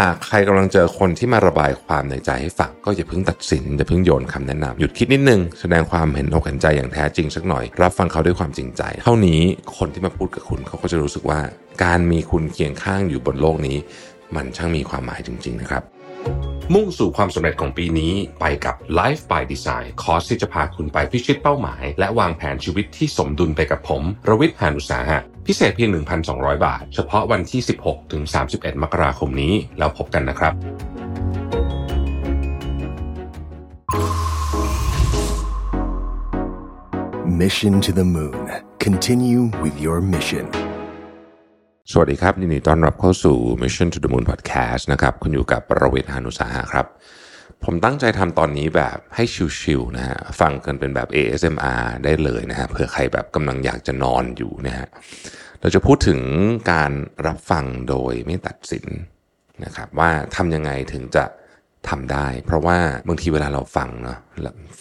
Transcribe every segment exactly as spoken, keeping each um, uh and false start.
หากใครกำลังเจอคนที่มาระบายความในใจให้ฟังก็อย่าเพิ่งตัดสินอย่าเพิ่งโยนคำแนะนำหยุดคิดนิดนึงแสดงความเห็นอกเห็นใจอย่างแท้จริงสักหน่อยรับฟังเขาด้วยความจริงใจเท่านี้คนที่มาพูดกับคุณเขาก็จะรู้สึกว่าการมีคุณเคียงข้างอยู่บนโลกนี้มันช่างมีความหมายจริงๆนะครับมุ่งสู่ความสำเร็จของปีนี้ไปกับ Life by Design คอร์สที่จะพาคุณไปพิชิตเป้าหมายและวางแผนชีวิตที่สมดุลไปกับผมรวิทย์ หาญอุตสาหะพิเศษเพียง หนึ่งพันสองร้อย บาทเฉพาะวันที่ สิบหกถึงสามสิบเอ็ด มกราคมนี้แล้วพบกันนะครับMission to the Moon Continue with your missionสวัสดีครับยินดีต้อนรับเข้าสู่ Mission to the Moon Podcast นะครับคุณอยู่กับประวิทย์ หาญอุตสาหะครับผมตั้งใจทำตอนนี้แบบให้ชิลๆนะฮะฟังกันเป็นแบบ เอ เอส เอ็ม อาร์ ได้เลยนะฮะเผื่อใครแบบกำลังอยากจะนอนอยู่นะฮะเราจะพูดถึงการรับฟังโดยไม่ตัดสินนะครับว่าทำยังไงถึงจะทำได้เพราะว่าบางทีเวลาเราฟังเนาะ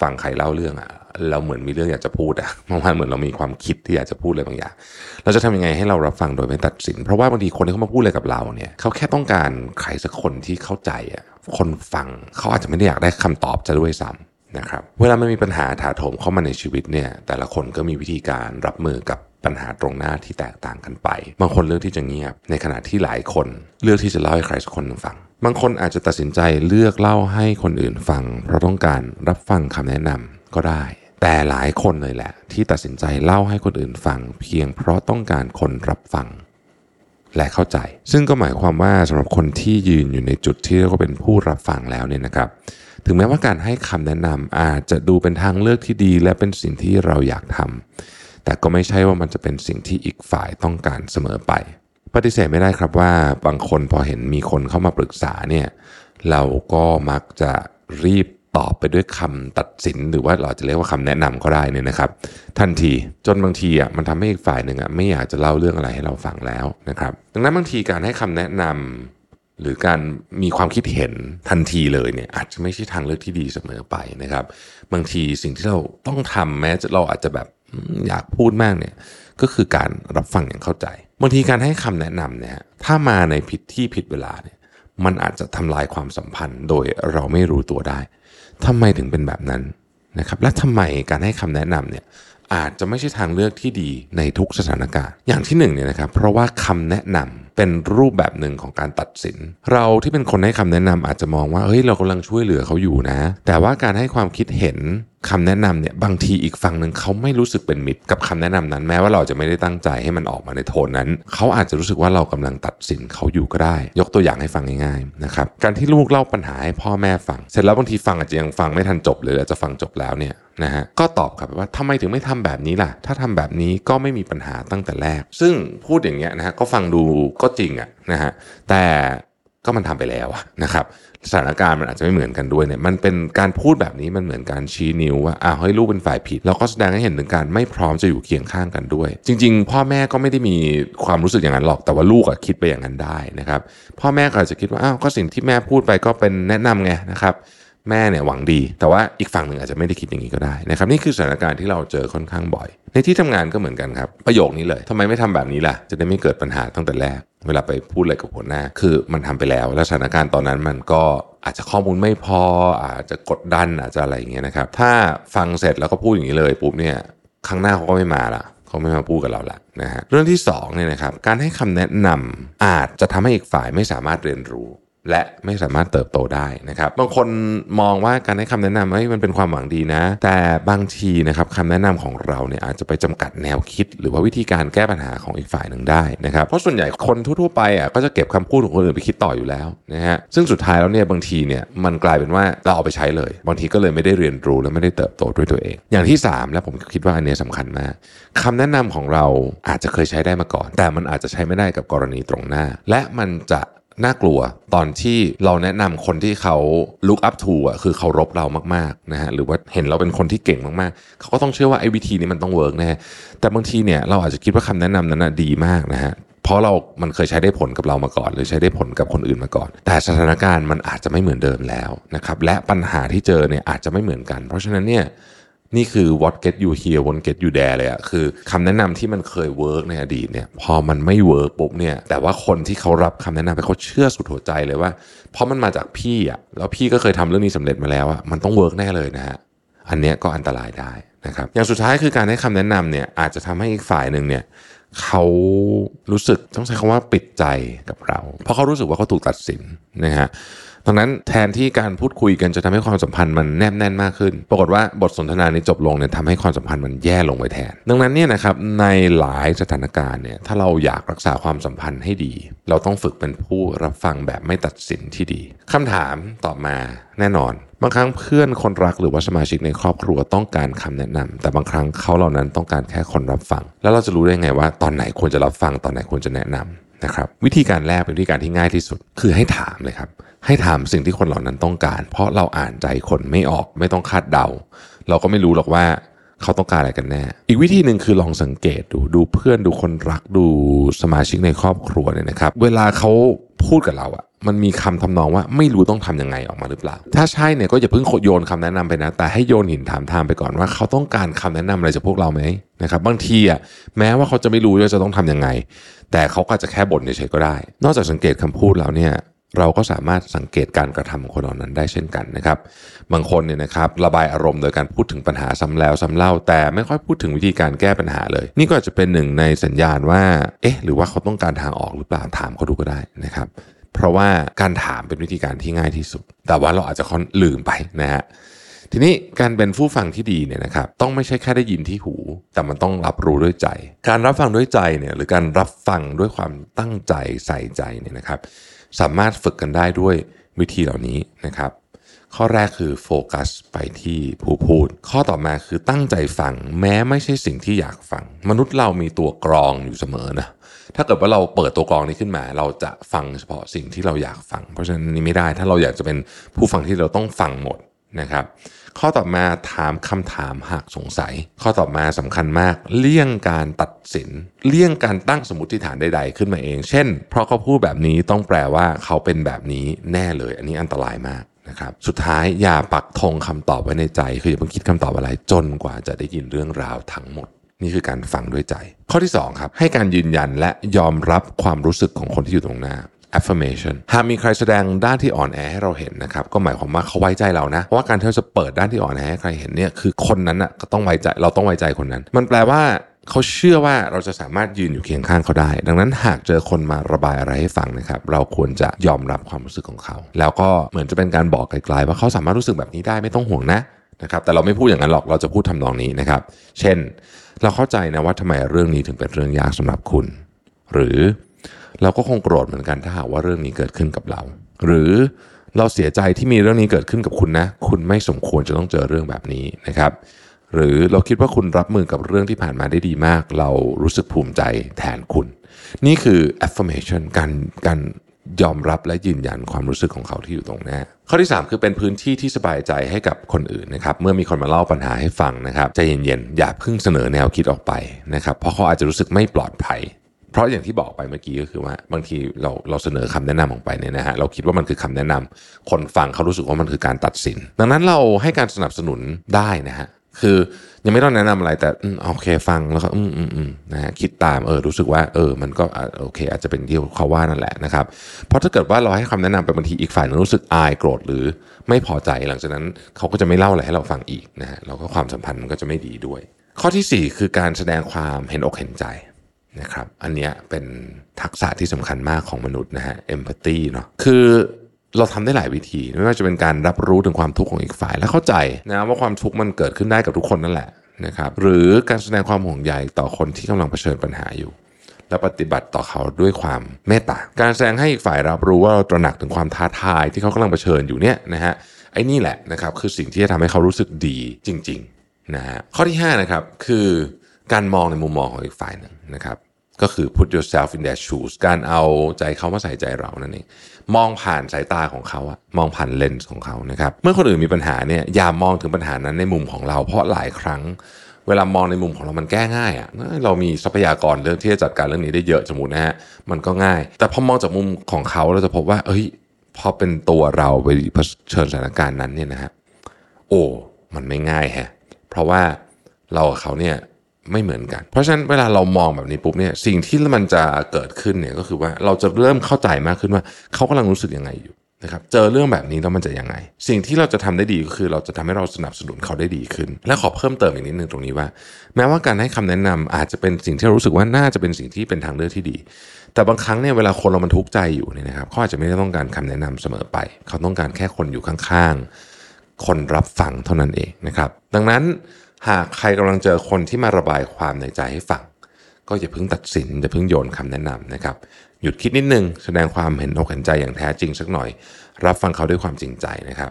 ฟังใครเล่าเรื่องอะเราเหมือนมีเรื่องอยากจะพูดอะบางวันเหมือนเรามีความคิดที่อยากจะพูดอะไรบางอย่างเราจะทำยังไงให้เรารับฟังโดยไม่ตัดสินเพราะว่าบางทีคนที่เขามาพูดอะไรกับเราเนี่ยเขาแค่ต้องการใครสักคนที่เข้าใจอะคนฟังเขาอาจจะไม่ได้อยากได้คำตอบจะด้วยซ้ำนะครับเวลามันมีปัญหาถาโถมเข้ามาในชีวิตเนี่ยแต่ละคนก็มีวิธีการรับมือกับปัญหาตรงหน้าที่แตกต่างกันไปบางคนเลือกที่จะเงียบในขณะที่หลายคนเลือกที่จะเล่าให้ใครสักคนฟังบางคนอาจจะตัดสินใจเลือกเล่าให้คนอื่นฟังเพราะต้องการรับฟังคำแนะนำก็ได้แต่หลายคนเลยแหละที่ตัดสินใจเล่าให้คนอื่นฟังเพียงเพราะต้องการคนรับฟังและเข้าใจซึ่งก็หมายความว่าสำหรับคนที่ยืนอยู่ในจุดที่เรียกว่าเป็นผู้รับฟังแล้วเนี่ยนะครับถึงแม้ว่าการให้คำแนะนำอาจจะดูเป็นทางเลือกที่ดีและเป็นสิ่งที่เราอยากทำแต่ก็ไม่ใช่ว่ามันจะเป็นสิ่งที่อีกฝ่ายต้องการเสมอไปปฏิเสธไม่ได้ครับว่าบางคนพอเห็นมีคนเข้ามาปรึกษาเนี่ยเราก็มักจะรีบตอบไปด้วยคำตัดสินหรือว่าเราจะเรียกว่าคำแนะนำก็ได้เนี่ยนะครับทันทีจนบางทีอ่ะมันทำให้อีกฝ่ายหนึ่งอ่ะไม่อยากจะเล่าเรื่องอะไรให้เราฟังแล้วนะครับดังนั้นบางทีการให้คำแนะนำหรือการมีความคิดเห็นทันทีเลยเนี่ยอาจจะไม่ใช่ทางเลือกที่ดีเสมอไปนะครับบางทีสิ่งที่เราต้องทำแม้เราอาจจะแบบอยากพูดมากเนี่ยก็คือการรับฟังอย่างเข้าใจบางทีการให้คำแนะนำเนี่ยถ้ามาในผิดที่ผิดเวลาเนี่ยมันอาจจะทำลายความสัมพันธ์โดยเราไม่รู้ตัวได้ทำไมถึงเป็นแบบนั้นนะครับและทำไมการให้คำแนะนำเนี่ยอาจจะไม่ใช่ทางเลือกที่ดีในทุกสถานการณ์อย่างที่หนึ่งเนี่ยนะครับเพราะว่าคำแนะนำเป็นรูปแบบหนึ่งของการตัดสินเราที่เป็นคนให้คำแนะนำอาจจะมองว่าเฮ้ยเรากำลังช่วยเหลือเขาอยู่นะแต่ว่าการให้ความคิดเห็นคำแนะนำเนี่ยบางทีอีกฝั่งหนึ่งเขาไม่รู้สึกเป็นมิตรกับคำแนะนำนั้นแม้ว่าเราจะไม่ได้ตั้งใจให้มันออกมาในโทนนั้นเขาอาจจะรู้สึกว่าเรากำลังตัดสินเขาอยู่ก็ได้ยกตัวอย่างให้ฟังง่ายๆนะครับการที่ลูกเล่าปัญหาให้พ่อแม่ฟังเสร็จแล้วบางทีฟังอาจจะยังฟังไม่ทันจบหรืออาจจะฟังจบแล้วเนี่ยนะฮะก็ตอบกลับไปว่าทำไมถึงไม่ทำแบบนี้ล่ะถ้าทำแบบนี้ก็ไม่มีปัญหาตั้งแต่แรกซึ่งพูดอย่างเงี้ยนะฮะก็ฟังดูก็จริงอะนะฮะแต่ก็มันทำไปแล้วนะครับสถานการณ์มันอาจจะไม่เหมือนกันด้วยเนี่ยมันเป็นการพูดแบบนี้มันเหมือนการชี้นิ้วว่าอ้าวให้ลูกเป็นฝ่ายผิดแล้วก็แสดงให้เห็นถึงการไม่พร้อมจะอยู่เคียงข้างกันด้วยจริงๆพ่อแม่ก็ไม่ได้มีความรู้สึกอย่างนั้นหรอกแต่ว่าลูกอะคิดไปอย่างนั้นได้นะครับพ่อแม่ก็อาจจะคิดว่าอ้าวก็สิ่งที่แม่พูดไปก็เป็นแนะนำไงนะครับแม่เนี่ยหวังดีแต่ว่าอีกฝั่งหนึ่งอาจจะไม่ได้คิดอย่างนี้ก็ได้นะครับนี่คือสถานการณ์ที่เราเจอค่อนข้างบ่อยในที่ทำงานก็เหมือนกันครับประโยคนี้เลยทำไมไม่ทำแบบนี้ล่ะจะได้ไม่เกิดปัญหาตั้งแต่แรกเวลาไปพูดอะไรกับหัวหน้าคือมันทำไปแล้วแล้วสถานการณ์ตอนนั้นมันก็อาจจะข้อมูลไม่พออาจจะกดดันอาจจะอะไรอย่างเงี้ยนะครับถ้าฟังเสร็จแล้วก็พูดอย่างนี้เลยปุ๊บเนี่ยครั้งหน้าเขาก็ไม่มาละเขาไม่มาพูดกับเราละนะฮะเรื่องที่สองเนี่ยนะครับการให้คำแนะนำอาจจะทำให้อีกฝ่ายไม่สามารถเรียนรู้และไม่สามารถเติบโตได้นะครับบางคนมองว่าการให้คำแนะนำเอ้ยมันเป็นความหวังดีนะแต่บางทีนะครับคำแนะนำของเราเนี่ยอาจจะไปจำกัดแนวคิดหรือว่าวิธีการแก้ปัญหาของอีกฝ่ายหนึ่งได้นะครับเพราะส่วนใหญ่คนทั่วๆไปอ่ะก็จะเก็บคำพูดของคนอื่นไปคิดต่ออยู่แล้วนะฮะซึ่งสุดท้ายแล้วเนี่ยบางทีเนี่ยมันกลายเป็นว่าเราเอาไปใช้เลยบางทีก็เลยไม่ได้เรียนรู้และไม่ได้เติบโตด้วยตัวเองอย่างที่สามและผมคิดว่าอันนี้สำคัญมากคำแนะนำของเราอาจจะเคยใช้ได้มาก่อนแต่มันอาจจะใช้ไม่ได้กับกรณีตรงหน้าและมันจะน่ากลัวตอนที่เราแนะนำคนที่เขา look up to อ่ะคือเคารพเรามากๆนะฮะหรือว่าเห็นเราเป็นคนที่เก่งมากๆเขาก็ต้องเชื่อว่าไอ้วิธีนี้มันต้องเวิร์กแน่แต่บางทีเนี่ยเราอาจจะคิดว่าคำแนะนำนั้นดีมากนะฮะเพราะเรามันเคยใช้ได้ผลกับเรามาก่อนหรือใช้ได้ผลกับคนอื่นมาก่อนแต่สถานการณ์มันอาจจะไม่เหมือนเดิมแล้วนะครับและปัญหาที่เจอเนี่ยอาจจะไม่เหมือนกันเพราะฉะนั้นเนี่ย นี่คือ what get you here what get you there เลยอะคือคำแนะนำที่มันเคยเวิร์กในอดีตเนี่ยพอมันไม่เวิร์กปุ๊บเนี่ยแต่ว่าคนที่เขารับคำแนะนำไปเขาเชื่อสุดหัวใจเลยว่าเพราะมันมาจากพี่อะแล้วพี่ก็เคยทำเรื่องนี้สำเร็จมาแล้วอะมันต้องเวิร์กแน่เลยนะฮะอันเนี้ยก็อันตรายได้นะครับอย่างสุดท้ายคือการให้คำแนะนำเนี่ยอาจจะทำให้อีกฝ่ายนึงเนี่ยเขารู้สึกต้องใช้คำว่าปิดใจกับเราเพราะเขารู้สึกว่าเขาถูกตัดสินนะฮะดังนั้นแทนที่การพูดคุยกันจะทำให้ความสัมพันธ์มันแนบแน่นมากขึ้นปรากฏว่าบทสนทนานี้จบลงเนี่ยทำให้ความสัมพันธ์มันแย่ลงไปแทนดังนั้นเนี่ยนะครับในหลายสถานการณ์เนี่ยถ้าเราอยากรักษาความสัมพันธ์ให้ดีเราต้องฝึกเป็นผู้รับฟังแบบไม่ตัดสินที่ดีคำถามต่อมาแน่นอนบางครั้งเพื่อนคนรักหรือว่าสมาชิกในครอบครัวต้องการคำแนะนำแต่บางครั้งเขาเหล่านั้นต้องการแค่คนรับฟังแล้วเราจะรู้ได้ไงว่าตอนไหนควรจะรับฟังตอนไหนควรจะแนะนำนะครับวิธีการแรกเป็นวิธีการที่ง่ายที่สุดคือให้ถามเลยครับให้ถามสิ่งที่คนเหล่านั้นต้องการเพราะเราอ่านใจคนไม่ออกไม่ต้องคาดเดาเราก็ไม่รู้หรอกว่าเขาต้องการอะไรกันแน่อีกวิธีหนึ่งคือลองสังเกตดูดูเพื่อนดูคนรักดูสมาชิกในครอบครัวเนี่ยนะครับเวลาเขาพูดกับเราอะมันมีคำทำนองว่าไม่รู้ต้องทำยังไงออกมาหรือเปล่าถ้าใช่เนี่ยก็อย่าเพิ่งโยนคำแนะนำไปนะแต่ให้โยนหินถามทางไปก่อนว่าเขาต้องการคำแนะนำอะไรจากพวกเราไหมนะครับบางทีอะแม้ว่าเขาจะไม่รู้ว่าจะต้องทำยังไงแต่เขาก็จะแค่บ่นเฉยๆก็ได้นอกจากสังเกตคำพูดแล้วเนี่ยเราก็สามารถสังเกตการกระทำของคนเหล่านั้นได้เช่นกันนะครับบางคนเนี่ยนะครับระบายอารมณ์โดยการพูดถึงปัญหาซ้ำแล้วซ้ำเล่าแต่ไม่ค่อยพูดถึงวิธีการแก้ปัญหาเลยนี่ก็อาจจะเป็นหนึ่งในสัญญาณว่าเอ๊ะหรือว่าเขาต้องการทางออกหรือเปล่าถามเขาดูก็ได้นะครับเพราะว่าการถามเป็นวิธีการที่ง่ายที่สุดแต่ว่าเราอาจจะลืมไปนะฮะทีนี้การเป็นผู้ฟังที่ดีเนี่ยนะครับต้องไม่ใช่แค่ได้ยินที่หูแต่มันต้องรับรู้ด้วยใจการรับฟังด้วยใจเนี่ยหรือการรับฟังด้วยความตั้งใจใส่ใจเนี่ยนะครับสามารถฝึกกันได้ด้วยวิธีเหล่านี้นะครับข้อแรกคือโฟกัสไปที่ผู้พูดข้อต่อมาคือตั้งใจฟังแม้ไม่ใช่สิ่งที่อยากฟังมนุษย์เรามีตัวกรองอยู่เสมอนะถ้าเกิดว่าเราเปิดตัวกรองนี้ขึ้นมาเราจะฟังเฉพาะสิ่งที่เราอยากฟังเพราะฉะนั้นนี่ไม่ได้ถ้าเราอยากจะเป็นผู้ฟังที่เราต้องฟังหมดนะครับข้อต่อมาถามคำถามหากสงสัยข้อต่อมาสำคัญมากเลี่ยงการตัดสินเลี่ยงการตั้งสมมติฐานใดๆขึ้นมาเองเช่นเพราะเขาพูดแบบนี้ต้องแปลว่าเขาเป็นแบบนี้แน่เลยอันนี้อันตรายมากนะครับสุดท้ายอย่าปักธงคำตอบไว้ในใจคืออย่าเพิ่งคิดคำตอบอะไรจนกว่าจะได้ยินเรื่องราวทั้งหมดนี่คือการฟังด้วยใจข้อที่สองครับให้การยืนยันและยอมรับความรู้สึกของคนที่อยู่ตรงหน้าaffirmation หากมีใครแสดงด้านที่อ่อนแอให้เราเห็นนะครับก็หมายความว่าเขาไว้ใจเรานะเพราะว่าการที่เราจะเปิดด้านที่อ่อนแอให้ใครเห็นเนี่ยคือคนนั้นน่ะก็ต้องไว้ใจเราต้องไว้ใจคนนั้นมันแปลว่าเขาเชื่อว่าเราจะสามารถยืนอยู่เคียงข้างเขาได้ดังนั้นหากเจอคนมาระบายอะไรให้ฟังนะครับเราควรจะยอมรับความรู้สึกของเขาแล้วก็เหมือนจะเป็นการบอกไกลๆว่าเขาสามารถรู้สึกแบบนี้ได้ไม่ต้องห่วงนะนะครับแต่เราไม่พูดอย่างนั้นหรอกเราจะพูดทำนองนี้นะครับเช่นเราเข้าใจนะว่าทำไมเรื่องนี้ถึงเป็นเรื่องยากสำหรับคุณหรือเราก็คงโกรธเหมือนกันถ้าหากว่าเรื่องนี้เกิดขึ้นกับเราหรือเราเสียใจที่มีเรื่องนี้เกิดขึ้นกับคุณนะคุณไม่สมควรจะต้องเจอเรื่องแบบนี้นะครับหรือเราคิดว่าคุณรับมือกับเรื่องที่ผ่านมาได้ดีมากเรารู้สึกภูมิใจแทนคุณนี่คือ affirmation การการยอมรับและยืนยันความรู้สึกของเขาที่อยู่ตรงหน้าข้อที่สามคือเป็นพื้นที่ที่สบายใจให้กับคนอื่นนะครับเมื่อมีคนมาเล่าปัญหาให้ฟังนะครับใจเย็นๆอย่าเพิ่งเสนอแนวคิดออกไปนะครับเพราะเขาอาจจะรู้สึกไม่ปลอดภัยเพราะอย่างที่บอกไปเมื่อกี้ก็คือว่าบางทีเราเราเสนอคำแนะนำออกไปเนี่ยนะฮะเราคิดว่ามันคือคำแนะนำคนฟังเขารู้สึกว่ามันคือการตัดสินดังนั้นเราให้การสนับสนุนได้นะฮะคือยังไม่ต้องแนะนำอะไรแต่โอเคฟังแล้วก็อืมอืมอืมนะฮะคิดตามเออรู้สึกว่าเออมันก็โอเคอาจจะเป็นที่เขาว่านั่นแหละนะครับเพราะถ้าเกิดว่าเราให้คำแนะนำไปบางทีอีกฝ่ายนึงรู้สึกอายโกรธหรือไม่พอใจหลังจากนั้นเขาก็จะไม่เล่าอะไรให้เราฟังอีกนะฮะเราก็ความสัมพันธ์มันก็จะไม่ดีด้วยข้อที่สี่คือการแสดงความเห็นอกเห็นใจนะครับอันเนี้ยเป็นทักษะที่สำคัญมากของมนุษย์นะฮะ empathy เนาะคือเราทำได้หลายวิธีไม่ว่าจะเป็นการรับรู้ถึงความทุกข์ของอีกฝ่ายและเข้าใจนะว่าความทุกข์มันเกิดขึ้นได้กับทุกคนนั่นแหละนะครับหรือการแสดงความห่วงใยต่อคนที่กำลังเผชิญปัญหาอยู่และปฏิบัติต่อเขาด้วยความเมตตาการแสดงให้อีกฝ่ายรับรู้ว่าเราตระหนักถึงความท้าทายที่เขากำลังเผชิญอยู่เนี่ยนะฮะไอ้นี่แหละนะครับคือสิ่งที่จะทำให้เขารู้สึกดีจริงๆนะฮะข้อที่ห้านะครับคือการมองในมุมมองของอีกฝ่ายนึงนะครับก็คือ put yourself in their shoes การเอาใจเขามาใส่ใจเรานั่นเองมองผ่านสายตาของเขาอะมองผ่านเลนส์ของเขานะครับเมื่อคนอื่นมีปัญหาเนี่ยอย่ามองถึงปัญหานั้นในมุมของเราเพราะหลายครั้งเวลามองในมุมของเรามันแก้ง่ายอะเรามีทรัพยากรเรื่องที่จะจัดการเรื่องนี้ได้เยอะสมมุตินะฮะมันก็ง่ายแต่พอมองจากมุมของเขาเราจะพบว่าเอ้ยพอเป็นตัวเราไปเผชิญสถานการณ์นั้นเนี่ยนะฮะโอ้มันไม่ง่ายแฮะ เพราะว่าเรากับเขาเนี่ยไม่เหมือนกันเพราะฉะนั้นเวลาเรามองแบบนี้ปุ๊บเนี่ยสิ่งที่มันจะเกิดขึ้นเนี่ยก็คือว่าเราจะเริ่มเข้าใจมากขึ้นว่าเขากำลังรู้สึกยังไงอยู่นะครับเจอเรื่องแบบนี้แล้วมันจะยังไงสิ่งที่เราจะทำได้ดีก็คือเราจะทำให้เราสนับสนุนเขาได้ดีขึ้นและขอเพิ่มเติมอีกนิดนึงตรงนี้ว่าแม้ว่าการให้คำแนะนำอาจจะเป็นสิ่งที่เรารู้สึกว่าน่าจะเป็นสิ่งที่เป็นทางเลือกที่ดีแต่บางครั้งเนี่ยเวลาคนเรามันทุกข์ใจอยู่เนี่ยนะครับเขาอาจจะไม่ได้ต้องการคำแนะนำเสมอไปเขาต้องการแค่คนอยู่ข้างๆคนรับฟังเท่านั้นเองนะครับดังนั้นหากใครกำลังเจอคนที่มาระบายความในใจให้ฟังก็อย่าเพิ่งตัดสินอย่าเพิ่งโยนคำแนะนำนะครับหยุดคิดนิดนึงแสดงความเห็นอกเห็นใจอย่างแท้จริงสักหน่อยรับฟังเขาด้วยความจริงใจนะครับ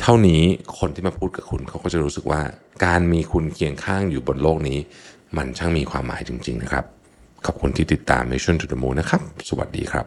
เท่านี้คนที่มาพูดกับคุณเขาก็จะรู้สึกว่าการมีคุณเคียงข้างอยู่บนโลกนี้มันช่างมีความหมายจริงๆนะครับขอบคุณที่ติดตาม Mission to the Moon นะครับสวัสดีครับ